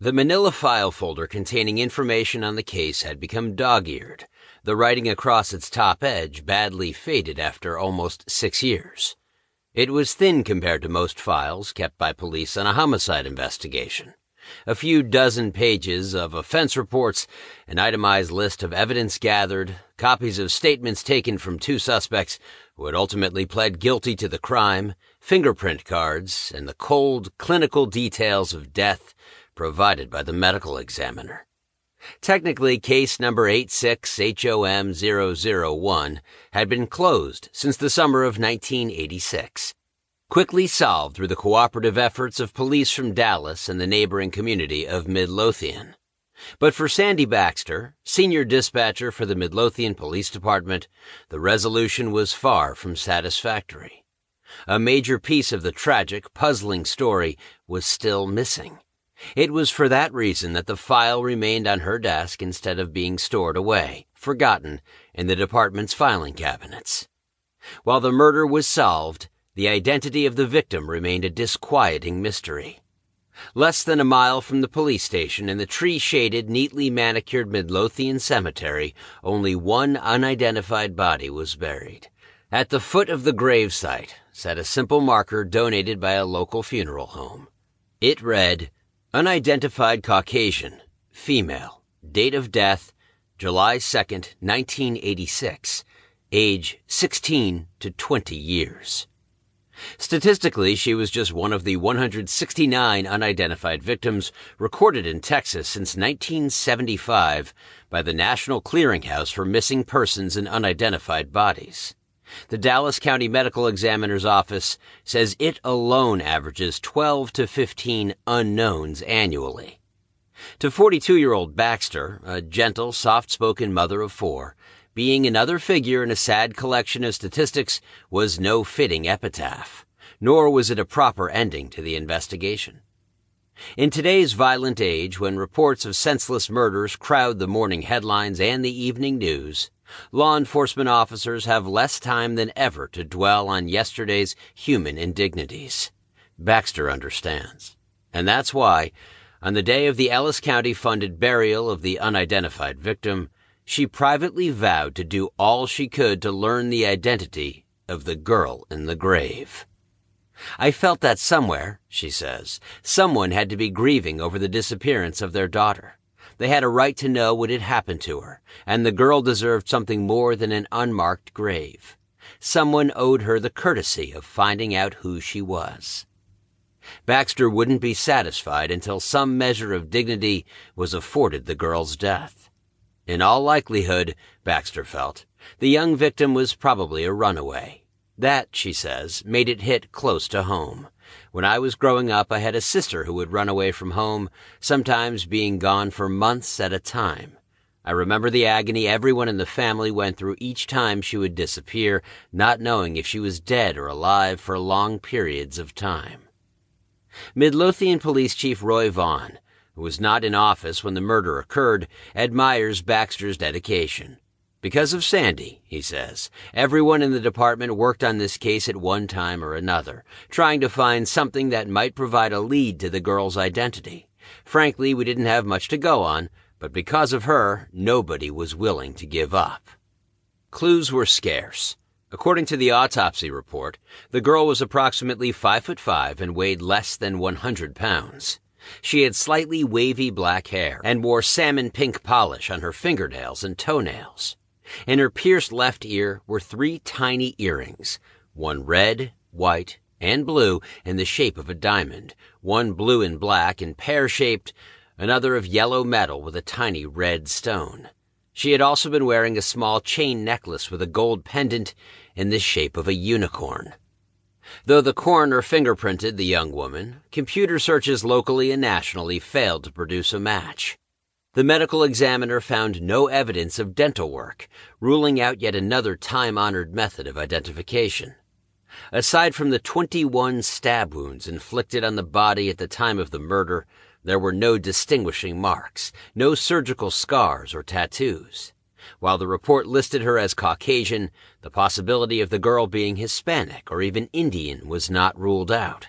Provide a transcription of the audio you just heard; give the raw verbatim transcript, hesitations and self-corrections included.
The manila file folder containing information on the case had become dog-eared, the writing across its top edge badly faded after almost six years. It was thin compared to most files kept by police on a homicide investigation. A few dozen pages of offense reports, an itemized list of evidence gathered, copies of statements taken from two suspects who had ultimately pled guilty to the crime, fingerprint cards, and the cold, clinical details of death provided by the medical examiner. Technically, case number eight six H O M zero zero one had been closed since the summer of nineteen eighty-six. Quickly solved through the cooperative efforts of police from Dallas and the neighboring community of Midlothian. But for Sandy Baxter, senior dispatcher for the Midlothian Police Department, the resolution was far from satisfactory. A major piece of the tragic, puzzling story was still missing. It was for that reason that the file remained on her desk instead of being stored away, forgotten, in the department's filing cabinets. While the murder was solved, the identity of the victim remained a disquieting mystery. Less than a mile from the police station in the tree-shaded, neatly manicured Midlothian cemetery, only one unidentified body was buried. At the foot of the gravesite sat a simple marker donated by a local funeral home. It read, "Unidentified Caucasian, female, date of death, July second, nineteen eighty-six, age sixteen to twenty years. Statistically, she was just one of the one hundred sixty-nine unidentified victims recorded in Texas since nineteen seventy-five by the National Clearinghouse for Missing Persons and Unidentified Bodies. The Dallas County Medical Examiner's Office says it alone averages twelve to fifteen unknowns annually. To forty-two-year-old Baxter, a gentle, soft-spoken mother of four, being another figure in a sad collection of statistics was no fitting epitaph, nor was it a proper ending to the investigation. In today's violent age, when reports of senseless murders crowd the morning headlines and the evening news, law enforcement officers have less time than ever to dwell on yesterday's human indignities. Baxter understands. And that's why, on the day of the Ellis County-funded burial of the unidentified victim, she privately vowed to do all she could to learn the identity of the girl in the grave. "I felt that somewhere," she says, "someone had to be grieving over the disappearance of their daughter. They had a right to know what had happened to her, and the girl deserved something more than an unmarked grave. Someone owed her the courtesy of finding out who she was." Baxter wouldn't be satisfied until some measure of dignity was afforded the girl's death. In all likelihood, Baxter felt, the young victim was probably a runaway. That, she says, made it hit close to home. "When I was growing up, I had a sister who would run away from home, sometimes being gone for months at a time. I remember the agony everyone in the family went through each time she would disappear, not knowing if she was dead or alive for long periods of time." Midlothian Police Chief Roy Vaughn, who was not in office when the murder occurred, admires Baxter's dedication. "Because of Sandy," he says, "everyone in the department worked on this case at one time or another, trying to find something that might provide a lead to the girl's identity. Frankly, we didn't have much to go on, but because of her, nobody was willing to give up." Clues were scarce. According to the autopsy report, the girl was approximately five foot five and weighed less than one hundred pounds. She had slightly wavy black hair and wore salmon pink polish on her fingernails and toenails. In her pierced left ear were three tiny earrings, one red, white, and blue in the shape of a diamond, one blue and black and pear-shaped, another of yellow metal with a tiny red stone. She had also been wearing a small chain necklace with a gold pendant in the shape of a unicorn. Though the coroner fingerprinted the young woman, computer searches locally and nationally failed to produce a match. The medical examiner found no evidence of dental work, ruling out yet another time-honored method of identification. Aside from the twenty-one stab wounds inflicted on the body at the time of the murder, there were no distinguishing marks, no surgical scars or tattoos. While the report listed her as Caucasian, the possibility of the girl being Hispanic or even Indian was not ruled out.